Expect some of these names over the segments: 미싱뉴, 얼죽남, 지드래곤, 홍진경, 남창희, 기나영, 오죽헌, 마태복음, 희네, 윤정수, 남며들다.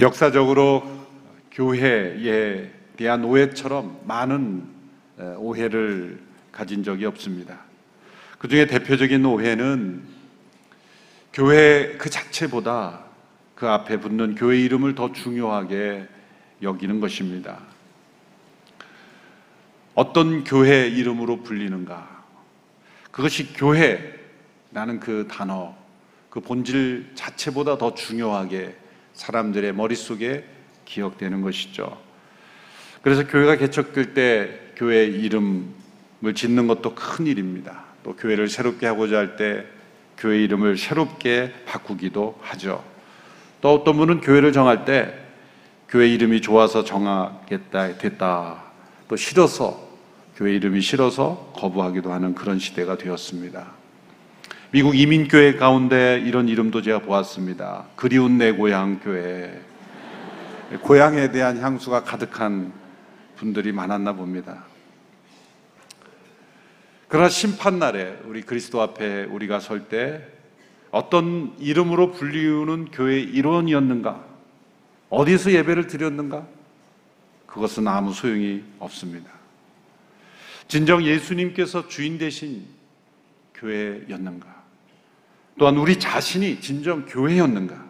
역사적으로 교회에 대한 오해처럼 많은 오해를 가진 적이 없습니다. 그 중에 대표적인 오해는 교회 그 자체보다 그 앞에 붙는 교회 이름을 더 중요하게 여기는 것입니다. 어떤 교회 이름으로 불리는가? 그것이 교회라는 그 단어, 그 본질 자체보다 더 중요하게 사람들의 머릿속에 기억되는 것이죠. 그래서 교회가 개척될 때 교회 이름을 짓는 것도 큰 일입니다. 또 교회를 새롭게 하고자 할 때 교회 이름을 새롭게 바꾸기도 하죠. 또 어떤 분은 교회를 정할 때 교회 이름이 좋아서 정하겠다 됐다, 또 싫어서 교회 이름이 싫어서 거부하기도 하는 그런 시대가 되었습니다. 미국 이민교회 가운데 이런 이름도 제가 보았습니다. 그리운 내 고향 교회. 고향에 대한 향수가 가득한 분들이 많았나 봅니다. 그러나 심판날에 우리 그리스도 앞에 우리가 설 때 어떤 이름으로 불리우는 교회의 일원이었는가? 어디서 예배를 드렸는가? 그것은 아무 소용이 없습니다. 진정 예수님께서 주인 되신 교회였는가? 또한 우리 자신이 진정 교회였는가?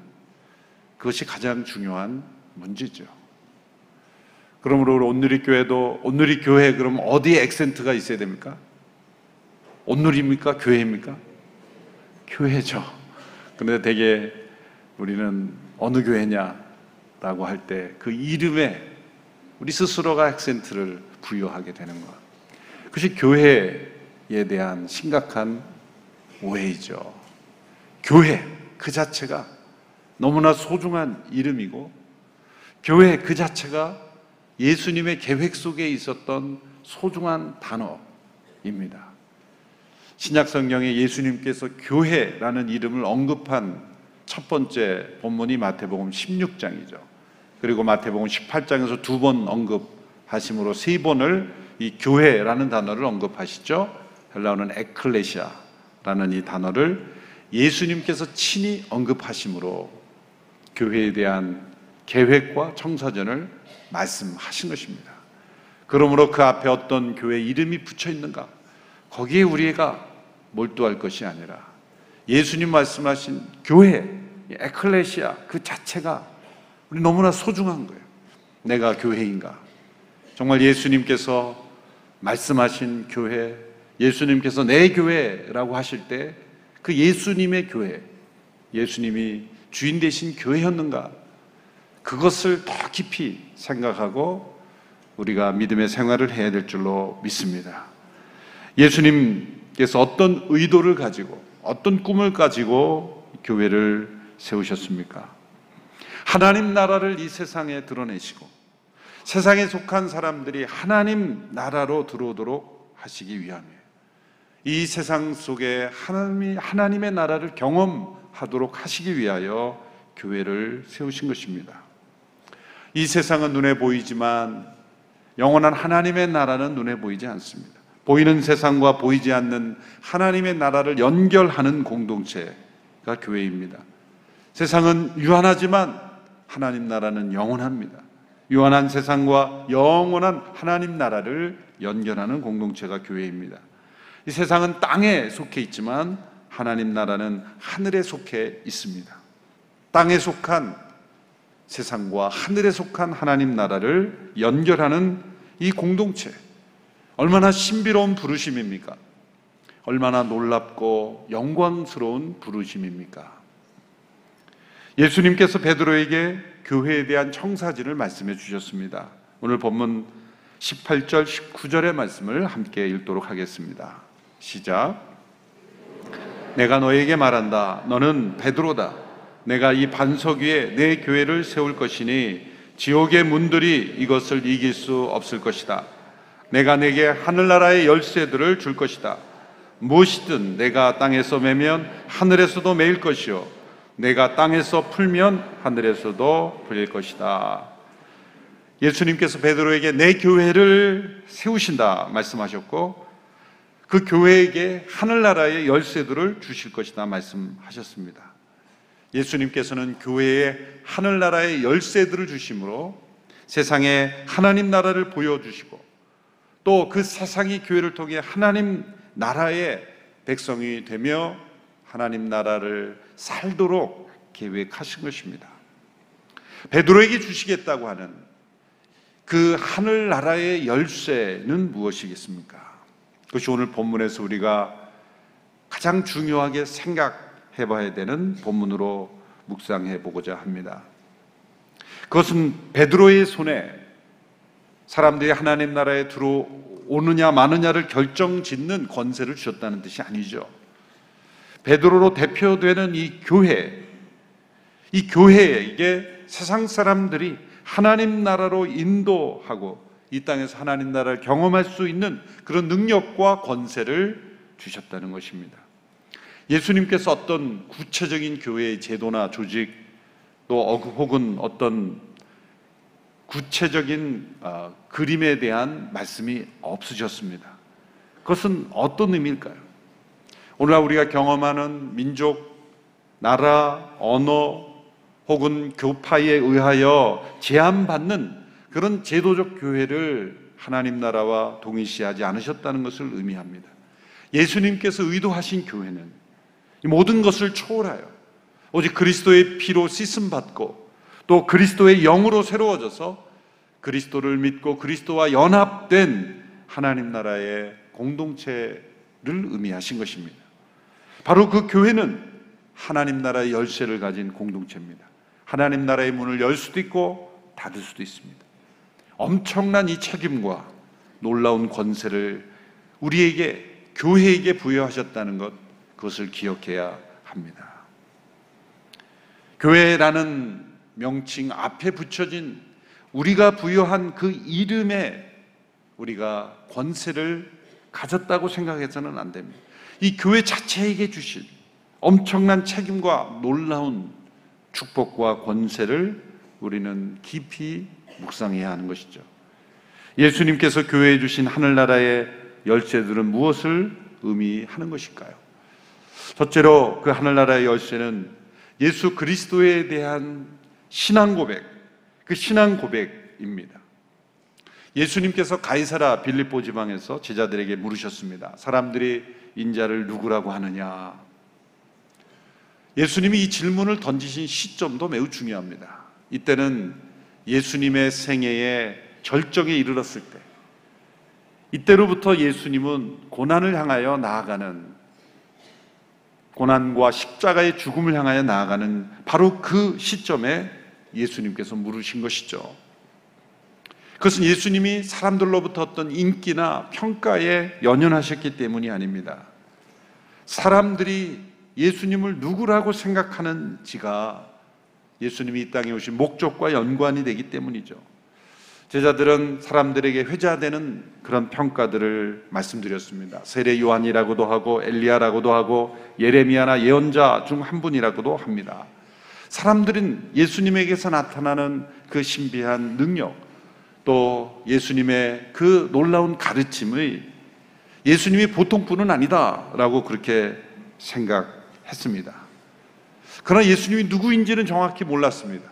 그것이 가장 중요한 문제죠. 그러므로 우리 온누리교회도, 온누리교회 그럼 어디에 액센트가 있어야 됩니까? 온누리입니까? 교회입니까? 교회죠. 그런데 되게 우리는 어느 교회냐라고 할 때 그 이름에 우리 스스로가 액센트를 부여하게 되는 것, 그것이 교회에 대한 심각한 오해이죠. 교회 그 자체가 너무나 소중한 이름이고, 교회 그 자체가 예수님의 계획 속에 있었던 소중한 단어입니다. 신약 성경에 예수님께서 교회라는 이름을 언급한 첫 번째 본문이 마태복음 16장이죠. 그리고 마태복음 18장에서 두 번 언급하심으로 세 번을 이 교회라는 단어를 언급하시죠. 헬라어는 에클레시아라는 이 단어를 예수님께서 친히 언급하심으로 교회에 대한 계획과 청사진을 말씀하신 것입니다. 그러므로 그 앞에 어떤 교회 이름이 붙여 있는가? 거기에 우리가 몰두할 것이 아니라 예수님 말씀하신 교회, 에클레시아 그 자체가 우리 너무나 소중한 거예요. 내가 교회인가? 정말 예수님께서 말씀하신 교회, 예수님께서 내 교회라고 하실 때 그 예수님의 교회, 예수님이 주인 되신 교회였는가? 그것을 더 깊이 생각하고 우리가 믿음의 생활을 해야 될 줄로 믿습니다. 예수님께서 어떤 의도를 가지고 어떤 꿈을 가지고 교회를 세우셨습니까? 하나님 나라를 이 세상에 드러내시고 세상에 속한 사람들이 하나님 나라로 들어오도록 하시기 위함이에요. 이 세상 속에 하나님의 나라를 경험하도록 하시기 위하여 교회를 세우신 것입니다. 이 세상은 눈에 보이지만 영원한 하나님의 나라는 눈에 보이지 않습니다. 보이는 세상과 보이지 않는 하나님의 나라를 연결하는 공동체가 교회입니다. 세상은 유한하지만 하나님 나라는 영원합니다. 유한한 세상과 영원한 하나님 나라를 연결하는 공동체가 교회입니다. 이 세상은 땅에 속해 있지만 하나님 나라는 하늘에 속해 있습니다. 땅에 속한 세상과 하늘에 속한 하나님 나라를 연결하는 이 공동체, 얼마나 신비로운 부르심입니까? 얼마나 놀랍고 영광스러운 부르심입니까? 예수님께서 베드로에게 교회에 대한 청사진을 말씀해 주셨습니다. 오늘 본문 18절, 19절의 말씀을 함께 읽도록 하겠습니다. 시작. 내가 너에게 말한다. 너는 베드로다. 내가 이 반석 위에 내 교회를 세울 것이니 지옥의 문들이 이것을 이길 수 없을 것이다. 내가 네게 하늘나라의 열쇠들을 줄 것이다. 무엇이든 내가 땅에서 매면 하늘에서도 매일 것이요, 내가 땅에서 풀면 하늘에서도 풀릴 것이다. 예수님께서 베드로에게 내 교회를 세우신다 말씀하셨고, 그 교회에게 하늘나라의 열쇠들을 주실 것이다 말씀하셨습니다. 예수님께서는 교회에 하늘나라의 열쇠들을 주심으로 세상에 하나님 나라를 보여주시고 또 그 세상이 교회를 통해 하나님 나라의 백성이 되며 하나님 나라를 살도록 계획하신 것입니다. 베드로에게 주시겠다고 하는 그 하늘나라의 열쇠는 무엇이겠습니까? 그것이 오늘 본문에서 우리가 가장 중요하게 생각해 봐야 되는 본문으로 묵상해 보고자 합니다. 그것은 베드로의 손에 사람들이 하나님 나라에 들어오느냐 마느냐를 결정짓는 권세를 주셨다는 뜻이 아니죠. 베드로로 대표되는 이 교회에게 세상 사람들이 하나님 나라로 인도하고 이 땅에서 하나님 나라를 경험할 수 있는 그런 능력과 권세를 주셨다는 것입니다. 예수님께서 어떤 구체적인 교회의 제도나 조직 또 혹은 어떤 구체적인 그림에 대한 말씀이 없으셨습니다. 그것은 어떤 의미일까요? 오늘날 우리가 경험하는 민족, 나라, 언어 혹은 교파에 의하여 제한받는 그런 제도적 교회를 하나님 나라와 동일시하지 않으셨다는 것을 의미합니다. 예수님께서 의도하신 교회는 모든 것을 초월하여 오직 그리스도의 피로 씻음받고 또 그리스도의 영으로 새로워져서 그리스도를 믿고 그리스도와 연합된 하나님 나라의 공동체를 의미하신 것입니다. 바로 그 교회는 하나님 나라의 열쇠를 가진 공동체입니다. 하나님 나라의 문을 열 수도 있고 닫을 수도 있습니다. 엄청난 이 책임과 놀라운 권세를 우리에게, 교회에게 부여하셨다는 것, 그것을 기억해야 합니다. 교회라는 명칭 앞에 붙여진 우리가 부여한 그 이름에 우리가 권세를 가졌다고 생각해서는 안 됩니다. 이 교회 자체에게 주신 엄청난 책임과 놀라운 축복과 권세를 우리는 깊이 묵상해야 하는 것이죠. 예수님께서 교회에 주신 하늘나라의 열쇠들은 무엇을 의미하는 것일까요? 첫째로 그 하늘나라의 열쇠는 예수 그리스도에 대한 신앙 고백, 그 신앙 고백입니다. 예수님께서 가이사라 빌립보 지방에서 제자들에게 물으셨습니다. 사람들이 인자를 누구라고 하느냐? 예수님이 이 질문을 던지신 시점도 매우 중요합니다. 이때는 예수님의 생애의 절정에 이르렀을 때, 이때로부터 예수님은 고난을 향하여 나아가는, 고난과 십자가의 죽음을 향하여 나아가는 바로 그 시점에 예수님께서 물으신 것이죠. 그것은 예수님이 사람들로부터 어떤 인기나 평가에 연연하셨기 때문이 아닙니다. 사람들이 예수님을 누구라고 생각하는지가 예수님이 이 땅에 오신 목적과 연관이 되기 때문이죠. 제자들은 사람들에게 회자되는 그런 평가들을 말씀드렸습니다. 세례 요한이라고도 하고 엘리야라고도 하고 예레미야나 예언자 중 한 분이라고도 합니다. 사람들은 예수님에게서 나타나는 그 신비한 능력, 또 예수님의 그 놀라운 가르침의, 예수님이 보통 분은 아니다라고 그렇게 생각했습니다. 그러나 예수님이 누구인지는 정확히 몰랐습니다.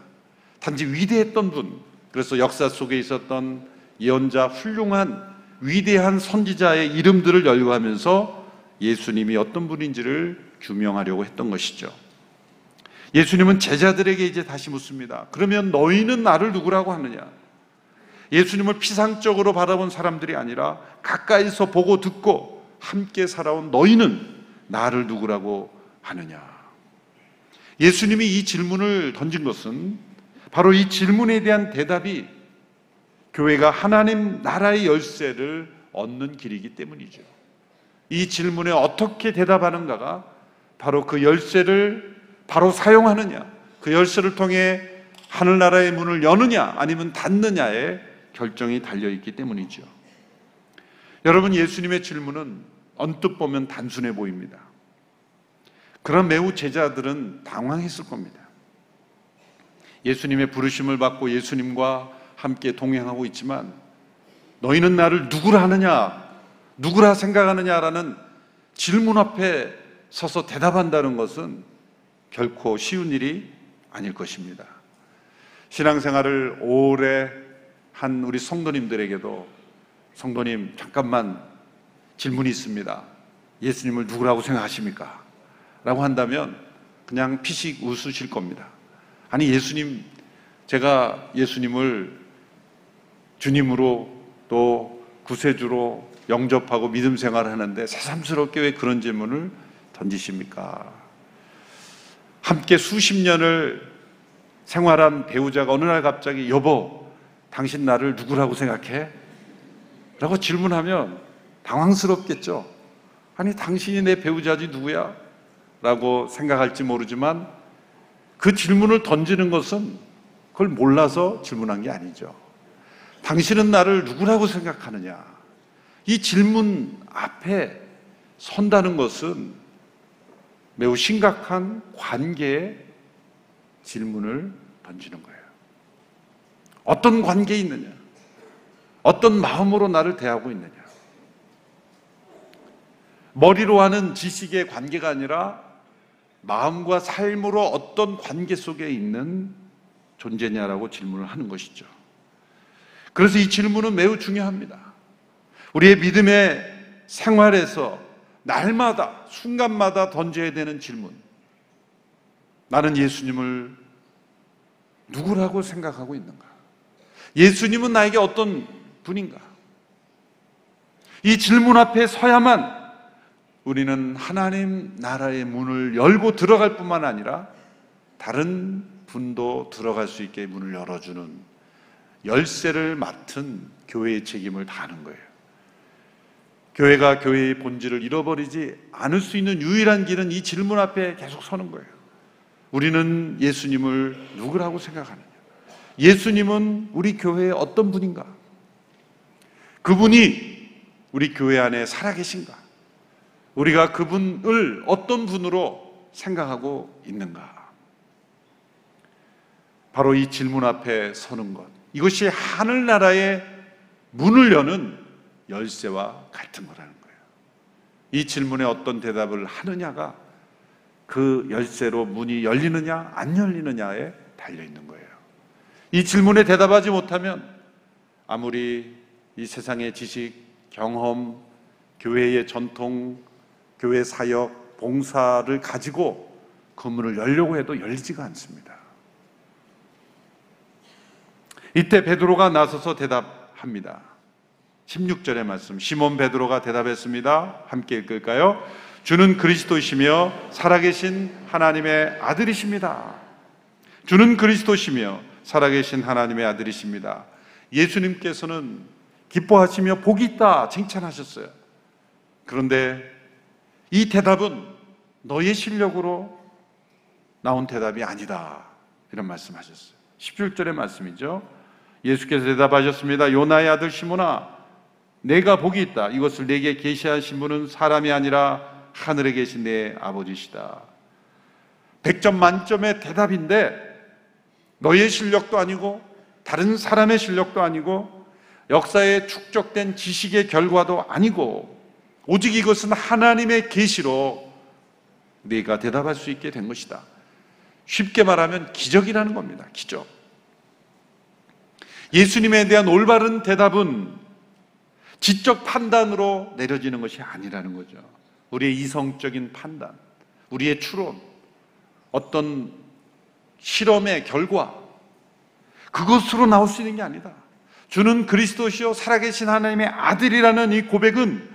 단지 위대했던 분, 그래서 역사 속에 있었던 예언자, 훌륭한 위대한 선지자의 이름들을 열거하면서 예수님이 어떤 분인지를 규명하려고 했던 것이죠. 예수님은 제자들에게 이제 다시 묻습니다. 그러면 너희는 나를 누구라고 하느냐? 예수님을 피상적으로 바라본 사람들이 아니라 가까이서 보고 듣고 함께 살아온 너희는 나를 누구라고 하느냐? 예수님이 이 질문을 던진 것은 바로 이 질문에 대한 대답이 교회가 하나님 나라의 열쇠를 얻는 길이기 때문이죠. 이 질문에 어떻게 대답하는가가 바로 그 열쇠를 바로 사용하느냐, 그 열쇠를 통해 하늘나라의 문을 여느냐 아니면 닫느냐의 결정이 달려있기 때문이죠. 여러분, 예수님의 질문은 언뜻 보면 단순해 보입니다. 그런 매우 제자들은 당황했을 겁니다. 예수님의 부르심을 받고 예수님과 함께 동행하고 있지만 너희는 나를 누구라 하느냐, 누구라 생각하느냐라는 질문 앞에 서서 대답한다는 것은 결코 쉬운 일이 아닐 것입니다. 신앙생활을 오래 한 우리 성도님들에게도, 성도님 잠깐만 질문이 있습니다, 예수님을 누구라고 생각하십니까? 라고 한다면 그냥 피식 웃으실 겁니다. 아니, 예수님, 제가 예수님을 주님으로 또 구세주로 영접하고 믿음 생활을 하는데 새삼스럽게 왜 그런 질문을 던지십니까? 함께 수십 년을 생활한 배우자가 어느 날 갑자기 여보, 당신 나를 누구라고 생각해? 라고 질문하면 당황스럽겠죠. 아니, 당신이 내 배우자지 누구야? 라고 생각할지 모르지만 그 질문을 던지는 것은 그걸 몰라서 질문한 게 아니죠. 당신은 나를 누구라고 생각하느냐, 이 질문 앞에 선다는 것은 매우 심각한 관계의 질문을 던지는 거예요. 어떤 관계에 있느냐, 어떤 마음으로 나를 대하고 있느냐. 머리로 하는 지식의 관계가 아니라 마음과 삶으로 어떤 관계 속에 있는 존재냐라고 질문을 하는 것이죠. 그래서 이 질문은 매우 중요합니다. 우리의 믿음의 생활에서 날마다, 순간마다 던져야 되는 질문, 나는 예수님을 누구라고 생각하고 있는가? 예수님은 나에게 어떤 분인가? 이 질문 앞에 서야만 우리는 하나님 나라의 문을 열고 들어갈 뿐만 아니라 다른 분도 들어갈 수 있게 문을 열어주는, 열쇠를 맡은 교회의 책임을 다하는 거예요. 교회가 교회의 본질을 잃어버리지 않을 수 있는 유일한 길은 이 질문 앞에 계속 서는 거예요. 우리는 예수님을 누구라고 생각하느냐, 예수님은 우리 교회의 어떤 분인가, 그분이 우리 교회 안에 살아계신가, 우리가 그분을 어떤 분으로 생각하고 있는가. 바로 이 질문 앞에 서는 것, 이것이 하늘나라의 문을 여는 열쇠와 같은 거라는 거예요. 이 질문에 어떤 대답을 하느냐가 그 열쇠로 문이 열리느냐 안 열리느냐에 달려있는 거예요. 이 질문에 대답하지 못하면 아무리 이 세상의 지식, 경험, 교회의 전통, 교회 사역, 봉사를 가지고 그 문을 열려고 해도 열리지가 않습니다. 이때 베드로가 나서서 대답합니다. 16절의 말씀, 시몬 베드로가 대답했습니다. 함께 읽을까요? 주는 그리스도시며 살아계신 하나님의 아들이십니다. 주는 그리스도시며 살아계신 하나님의 아들이십니다. 예수님께서는 기뻐하시며 복이 있다 칭찬하셨어요. 그런데 이 대답은 너의 실력으로 나온 대답이 아니다, 이런 말씀하셨어요. 17절의 말씀이죠. 예수께서 대답하셨습니다. 요나의 아들 시몬아, 내가 복이 있다. 이것을 내게 계시하신 분은 사람이 아니라 하늘에 계신 내 아버지시다. 100점 만점의 대답인데 너의 실력도 아니고 다른 사람의 실력도 아니고 역사에 축적된 지식의 결과도 아니고 오직 이것은 하나님의 계시로 네가 대답할 수 있게 된 것이다. 쉽게 말하면 기적이라는 겁니다. 기적. 예수님에 대한 올바른 대답은 지적 판단으로 내려지는 것이 아니라는 거죠. 우리의 이성적인 판단, 우리의 추론, 어떤 실험의 결과, 그것으로 나올 수 있는 게 아니다. 주는 그리스도시요 살아계신 하나님의 아들이라는 이 고백은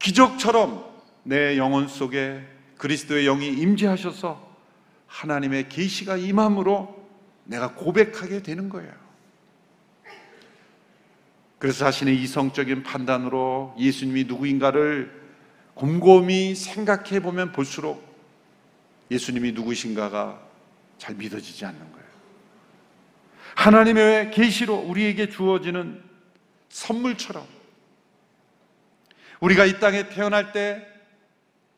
기적처럼 내 영혼 속에 그리스도의 영이 임재하셔서 하나님의 계시가 임함으로 내가 고백하게 되는 거예요. 그래서 자신의 이성적인 판단으로 예수님이 누구인가를 곰곰이 생각해 보면 볼수록 예수님이 누구신가가 잘 믿어지지 않는 거예요. 하나님의 계시로 우리에게 주어지는 선물처럼 우리가 이 땅에 태어날 때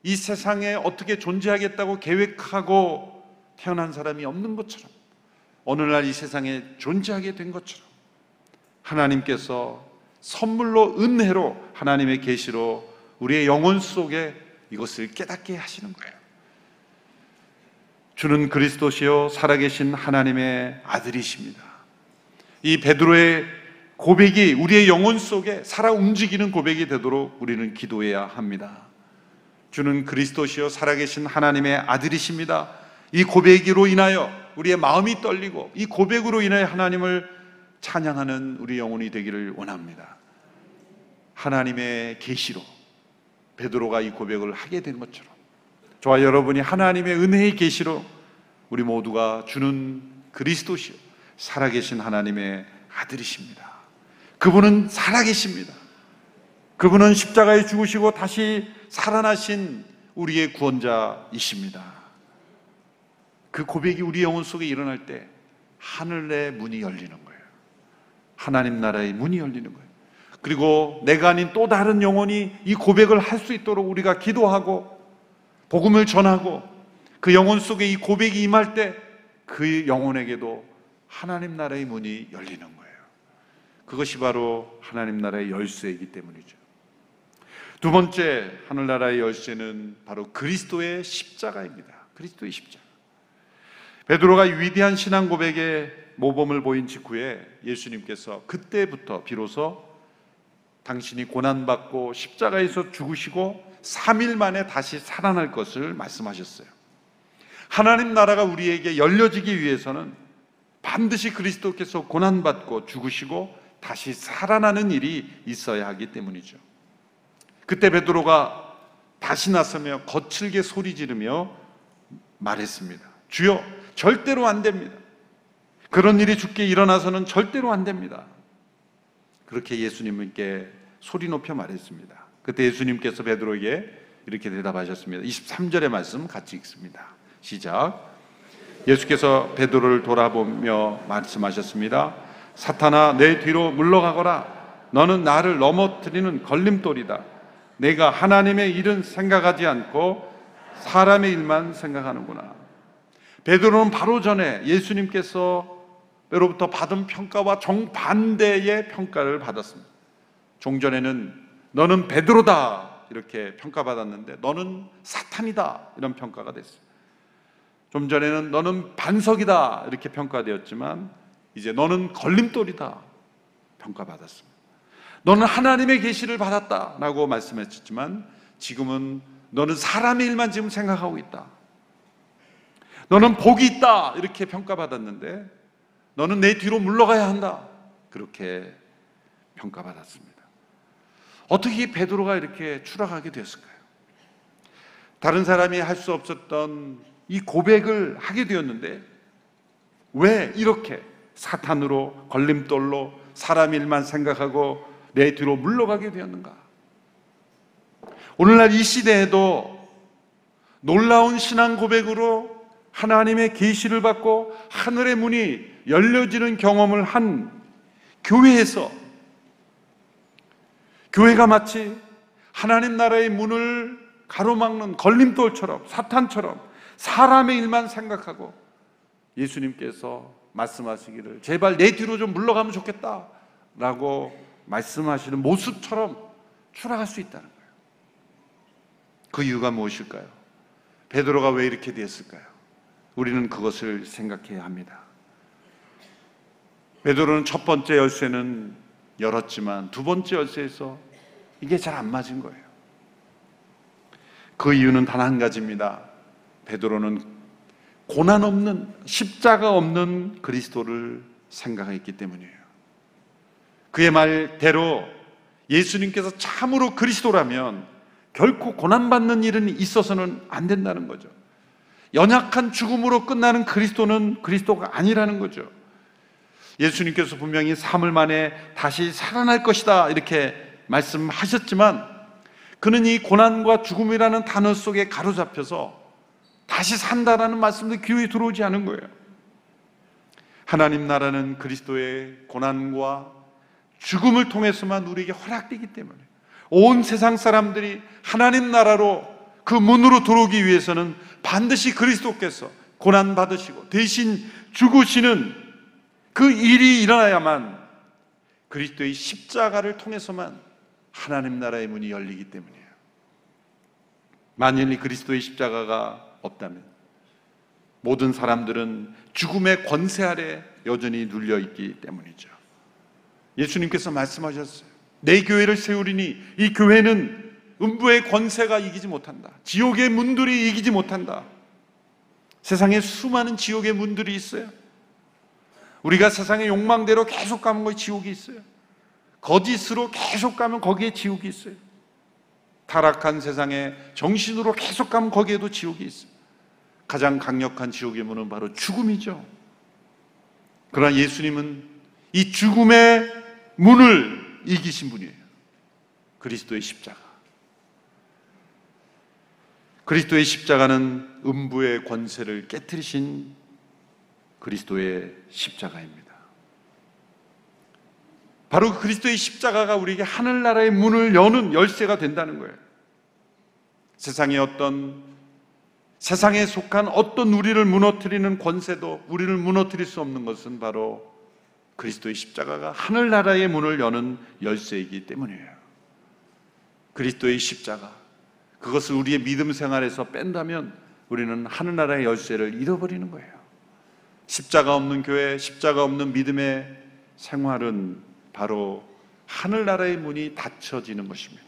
이 세상에 어떻게 존재하겠다고 계획하고 태어난 사람이 없는 것처럼 어느 날 이 세상에 존재하게 된 것처럼 하나님께서 선물로, 은혜로, 하나님의 계시로 우리의 영혼 속에 이것을 깨닫게 하시는 거예요. 주는 그리스도시요 살아계신 하나님의 아들이십니다. 이 베드로의 고백이 우리의 영혼 속에 살아 움직이는 고백이 되도록 우리는 기도해야 합니다. 주는 그리스도시요 살아계신 하나님의 아들이십니다. 이 고백으로 인하여 우리의 마음이 떨리고 이 고백으로 인하여 하나님을 찬양하는 우리 영혼이 되기를 원합니다. 하나님의 계시로 베드로가 이 고백을 하게 된 것처럼 저와 여러분이 하나님의 은혜의 계시로 우리 모두가 주는 그리스도시요 살아계신 하나님의 아들이십니다. 그분은 살아계십니다. 그분은 십자가에 죽으시고 다시 살아나신 우리의 구원자이십니다. 그 고백이 우리 영혼 속에 일어날 때 하늘의 문이 열리는 거예요. 하나님 나라의 문이 열리는 거예요. 그리고 내가 아닌 또 다른 영혼이 이 고백을 할 수 있도록 우리가 기도하고 복음을 전하고 그 영혼 속에 이 고백이 임할 때 그 영혼에게도 하나님 나라의 문이 열리는 거예요. 그것이 바로 하나님 나라의 열쇠이기 때문이죠. 두 번째 하늘나라의 열쇠는 바로 그리스도의 십자가입니다. 그리스도의 십자가. 베드로가 위대한 신앙 고백의 모범을 보인 직후에 예수님께서 그때부터 비로소 당신이 고난받고 십자가에서 죽으시고 3일 만에 다시 살아날 것을 말씀하셨어요. 하나님 나라가 우리에게 열려지기 위해서는 반드시 그리스도께서 고난받고 죽으시고 다시 살아나는 일이 있어야 하기 때문이죠. 그때 베드로가 다시 나서며 거칠게 소리 지르며 말했습니다. 주여, 절대로 안 됩니다. 그런 일이 주께 일어나서는 절대로 안 됩니다. 그렇게 예수님께 소리 높여 말했습니다. 그때 예수님께서 베드로에게 이렇게 대답하셨습니다. 23절의 말씀 같이 읽습니다. 시작. 예수께서 베드로를 돌아보며 말씀하셨습니다. 사탄아, 내 뒤로 물러가거라. 너는 나를 넘어뜨리는 걸림돌이다. 내가 하나님의 일은 생각하지 않고 사람의 일만 생각하는구나. 베드로는 바로 전에 예수님께서 로부터 받은 평가와 정반대의 평가를 받았습니다. 종전에는 너는 베드로다 이렇게 평가받았는데 너는 사탄이다 이런 평가가 됐어요. 좀 전에는 너는 반석이다 이렇게 평가되었지만 이제 너는 걸림돌이다 평가받았습니다. 너는 하나님의 계시를 받았다라고 말씀했지만 지금은 너는 사람의 일만 지금 생각하고 있다. 너는 복이 있다 이렇게 평가받았는데 너는 내 뒤로 물러가야 한다 그렇게 평가받았습니다. 어떻게 베드로가 이렇게 추락하게 됐을까요? 다른 사람이 할 수 없었던 이 고백을 하게 되었는데 왜 이렇게 사탄으로 걸림돌로 사람 일만 생각하고 내 뒤로 물러가게 되었는가? 오늘날 이 시대에도 놀라운 신앙 고백으로 하나님의 계시를 받고 하늘의 문이 열려지는 경험을 한 교회에서 교회가 마치 하나님 나라의 문을 가로막는 걸림돌처럼 사탄처럼 사람의 일만 생각하고 예수님께서 말씀하시기를 제발 내 뒤로 좀 물러가면 좋겠다 라고 말씀하시는 모습처럼 추락할 수 있다는 거예요. 그 이유가 무엇일까요? 베드로가 왜 이렇게 됐을까요? 우리는 그것을 생각해야 합니다. 베드로는 첫 번째 열쇠는 열었지만 두 번째 열쇠에서 이게 잘 안 맞은 거예요. 그 이유는 단 한 가지입니다. 베드로는 고난 없는 십자가 없는 그리스도를 생각했기 때문이에요. 그의 말대로 예수님께서 참으로 그리스도라면 결코 고난받는 일은 있어서는 안 된다는 거죠. 연약한 죽음으로 끝나는 그리스도는 그리스도가 아니라는 거죠. 예수님께서 분명히 3일 만에 다시 살아날 것이다 이렇게 말씀하셨지만 그는 이 고난과 죽음이라는 단어 속에 가로잡혀서 다시 산다라는 말씀도 귀에 들어오지 않은 거예요. 하나님 나라는 그리스도의 고난과 죽음을 통해서만 우리에게 허락되기 때문에 온 세상 사람들이 하나님 나라로 그 문으로 들어오기 위해서는 반드시 그리스도께서 고난받으시고 대신 죽으시는 그 일이 일어나야만 그리스도의 십자가를 통해서만 하나님 나라의 문이 열리기 때문이에요. 만일 그리스도의 십자가가 없다면 모든 사람들은 죽음의 권세 아래 여전히 눌려있기 때문이죠. 예수님께서 말씀하셨어요. 내 교회를 세우리니 이 교회는 음부의 권세가 이기지 못한다. 지옥의 문들이 이기지 못한다. 세상에 수많은 지옥의 문들이 있어요. 우리가 세상의 욕망대로 계속 가면 거기 지옥이 있어요. 거짓으로 계속 가면 거기에 지옥이 있어요. 타락한 세상에 정신으로 계속 가면 거기에도 지옥이 있어요. 가장 강력한 지옥의 문은 바로 죽음이죠. 그러나 예수님은 이 죽음의 문을 이기신 분이에요. 그리스도의 십자가. 그리스도의 십자가는 음부의 권세를 깨뜨리신 그리스도의 십자가입니다. 바로 그리스도의 십자가가 우리에게 하늘나라의 문을 여는 열쇠가 된다는 거예요. 세상에 속한 어떤 우리를 무너뜨리는 권세도 우리를 무너뜨릴 수 없는 것은 바로 그리스도의 십자가가 하늘나라의 문을 여는 열쇠이기 때문이에요. 그리스도의 십자가, 그것을 우리의 믿음 생활에서 뺀다면 우리는 하늘나라의 열쇠를 잃어버리는 거예요. 십자가 없는 교회, 십자가 없는 믿음의 생활은 바로 하늘나라의 문이 닫혀지는 것입니다.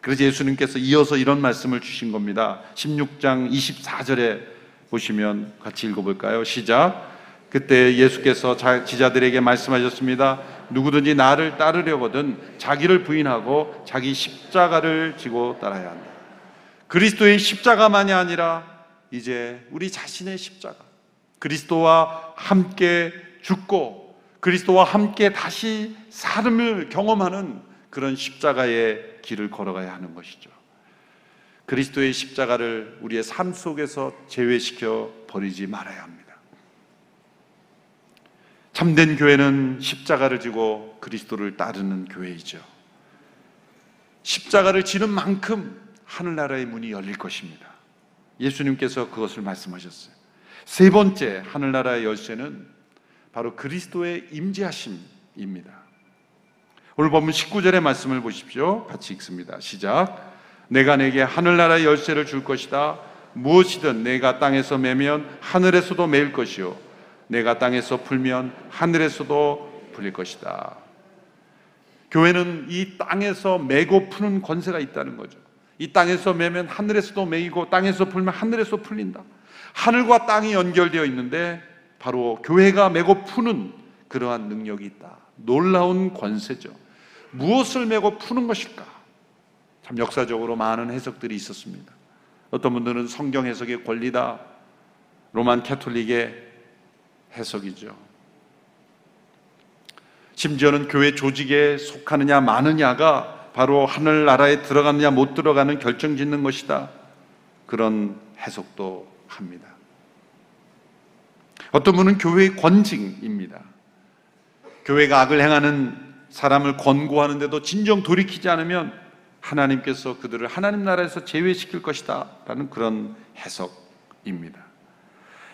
그래서 예수님께서 이어서 이런 말씀을 주신 겁니다. 16장 24절에 보시면 같이 읽어볼까요? 시작! 그때 예수께서 지자들에게 말씀하셨습니다. 누구든지 나를 따르려거든 자기를 부인하고 자기 십자가를 지고 따라야 한다. 그리스도의 십자가만이 아니라 이제 우리 자신의 십자가, 그리스도와 함께 죽고 그리스도와 함께 다시 삶을 경험하는 그런 십자가의 길을 걸어가야 하는 것이죠. 그리스도의 십자가를 우리의 삶 속에서 제외시켜 버리지 말아야 합니다. 참된 교회는 십자가를 지고 그리스도를 따르는 교회이죠. 십자가를 지는 만큼 하늘나라의 문이 열릴 것입니다. 예수님께서 그것을 말씀하셨어요. 세 번째 하늘나라의 열쇠는 바로 그리스도의 임재하심입니다. 오늘 본문 19절의 말씀을 보십시오. 같이 읽습니다. 시작! 내가 네게 하늘나라의 열쇠를 줄 것이다. 무엇이든 내가 땅에서 매면 하늘에서도 매일 것이요, 내가 땅에서 풀면 하늘에서도 풀릴 것이다. 교회는 이 땅에서 매고 푸는 권세가 있다는 거죠. 이 땅에서 매면 하늘에서도 매이고 땅에서 풀면 하늘에서 풀린다. 하늘과 땅이 연결되어 있는데 바로 교회가 매고 푸는 그러한 능력이 있다. 놀라운 권세죠. 무엇을 메고 푸는 것일까? 참 역사적으로 많은 해석들이 있었습니다. 어떤 분들은 성경 해석의 권리다, 로만 캐톨릭의 해석이죠. 심지어는 교회 조직에 속하느냐 마느냐가 바로 하늘나라에 들어가느냐 못 들어가는 결정짓는 것이다, 그런 해석도 합니다. 어떤 분은 교회의 권징입니다. 교회가 악을 행하는 사람을 권고하는데도 진정 돌이키지 않으면 하나님께서 그들을 하나님 나라에서 제외시킬 것이다 라는 그런 해석입니다.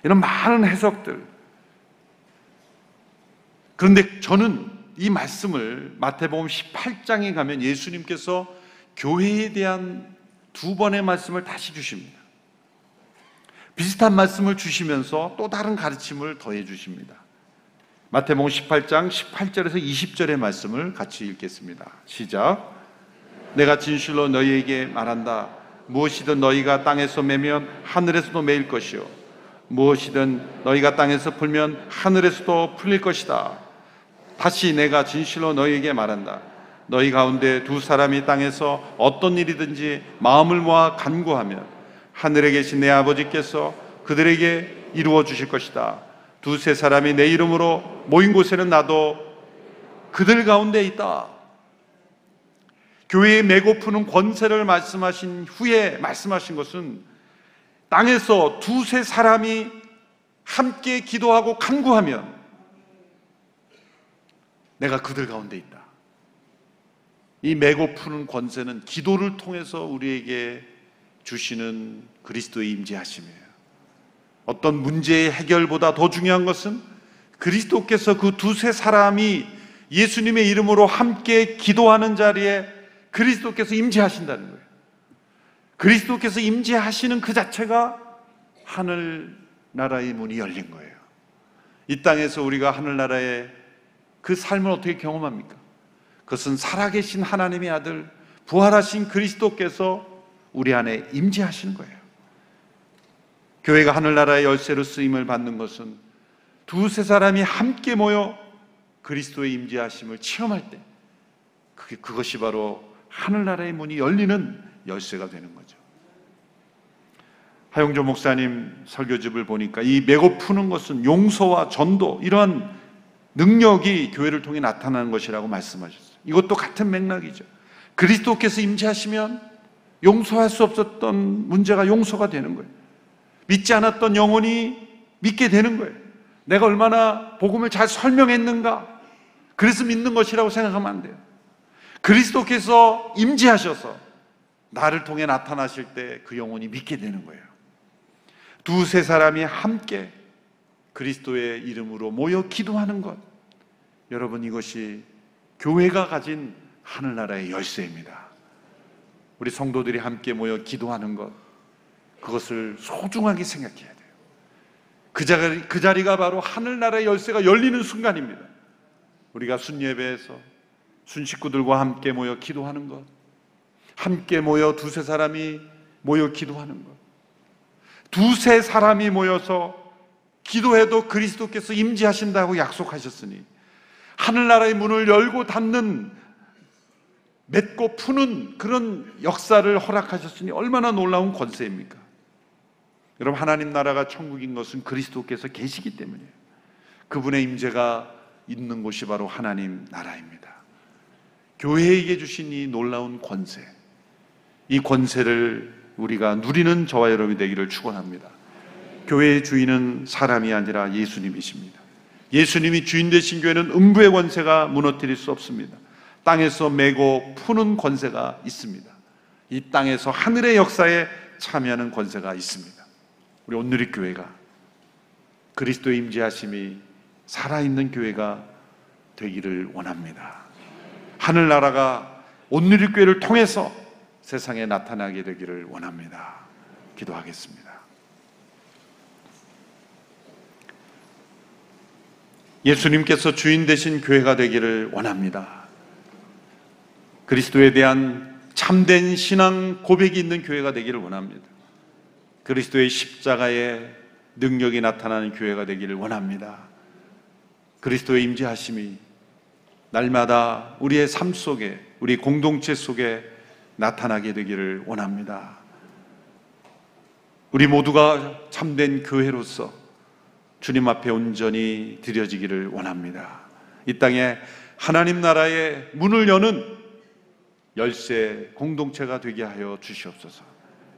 이런 많은 해석들. 그런데 저는 이 말씀을 마태복음 18장에 가면 예수님께서 교회에 대한 두 번의 말씀을 다시 주십니다. 비슷한 말씀을 주시면서 또 다른 가르침을 더해 주십니다. 마태복음 18장 18절에서 20절의 말씀을 같이 읽겠습니다. 시작! 내가 진실로 너희에게 말한다. 무엇이든 너희가 땅에서 매면 하늘에서도 매일 것이요, 무엇이든 너희가 땅에서 풀면 하늘에서도 풀릴 것이다. 다시 내가 진실로 너희에게 말한다. 너희 가운데 두 사람이 땅에서 어떤 일이든지 마음을 모아 간구하면 하늘에 계신 내 아버지께서 그들에게 이루어 주실 것이다. 두세 사람이 내 이름으로 모인 곳에는 나도 그들 가운데 있다. 교회에 메고 푸는 권세를 말씀하신 후에 말씀하신 것은 땅에서 두세 사람이 함께 기도하고 간구하면 내가 그들 가운데 있다. 이 메고 푸는 권세는 기도를 통해서 우리에게 주시는 그리스도의 임재하심이에요. 어떤 문제의 해결보다 더 중요한 것은 그리스도께서 그 두세 사람이 예수님의 이름으로 함께 기도하는 자리에 그리스도께서 임재하신다는 거예요. 그리스도께서 임재하시는 그 자체가 하늘 나라의 문이 열린 거예요. 이 땅에서 우리가 하늘나라의 그 삶을 어떻게 경험합니까? 그것은 살아계신 하나님의 아들, 부활하신 그리스도께서 우리 안에 임재하시는 거예요. 교회가 하늘나라의 열쇠로 쓰임을 받는 것은 두세 사람이 함께 모여 그리스도의 임재하심을 체험할 때, 그것이 바로 하늘나라의 문이 열리는 열쇠가 되는 거죠. 하용조 목사님 설교집을 보니까 이 매고 푸는 것은 용서와 전도, 이러한 능력이 교회를 통해 나타나는 것이라고 말씀하셨어요. 이것도 같은 맥락이죠. 그리스도께서 임재하시면 용서할 수 없었던 문제가 용서가 되는 거예요. 믿지 않았던 영혼이 믿게 되는 거예요. 내가 얼마나 복음을 잘 설명했는가, 그래서 믿는 것이라고 생각하면 안 돼요. 그리스도께서 임재하셔서 나를 통해 나타나실 때 그 영혼이 믿게 되는 거예요. 두세 사람이 함께 그리스도의 이름으로 모여 기도하는 것, 여러분, 이것이 교회가 가진 하늘나라의 열쇠입니다. 우리 성도들이 함께 모여 기도하는 것, 그것을 소중하게 생각해야 돼요. 그 자리가 바로 하늘나라의 열쇠가 열리는 순간입니다. 우리가 순예배에서 순식구들과 함께 모여 기도하는 것, 함께 모여 두세 사람이 모여 기도하는 것, 두세 사람이 모여서 기도해도 그리스도께서 임재하신다고 약속하셨으니 하늘나라의 문을 열고 닫는, 맺고 푸는 그런 역사를 허락하셨으니 얼마나 놀라운 권세입니까? 여러분, 하나님 나라가 천국인 것은 그리스도께서 계시기 때문이에요. 그분의 임재가 있는 곳이 바로 하나님 나라입니다. 교회에게 주신 이 놀라운 권세, 이 권세를 우리가 누리는 저와 여러분이 되기를 축원합니다. 교회의 주인은 사람이 아니라 예수님이십니다. 예수님이 주인 되신 교회는 음부의 권세가 무너뜨릴 수 없습니다. 땅에서 메고 푸는 권세가 있습니다. 이 땅에서 하늘의 역사에 참여하는 권세가 있습니다. 우리 온누리 교회가, 그리스도의 임재하심이 살아있는 교회가 되기를 원합니다. 하늘나라가 온누리 교회를 통해서 세상에 나타나게 되기를 원합니다. 기도하겠습니다. 예수님께서 주인 되신 교회가 되기를 원합니다. 그리스도에 대한 참된 신앙 고백이 있는 교회가 되기를 원합니다. 그리스도의 십자가의 능력이 나타나는 교회가 되기를 원합니다. 그리스도의 임재하심이 날마다 우리의 삶 속에, 우리 공동체 속에 나타나게 되기를 원합니다. 우리 모두가 참된 교회로서 주님 앞에 온전히 드려지기를 원합니다. 이 땅에 하나님 나라의 문을 여는 열쇠 공동체가 되게 하여 주시옵소서.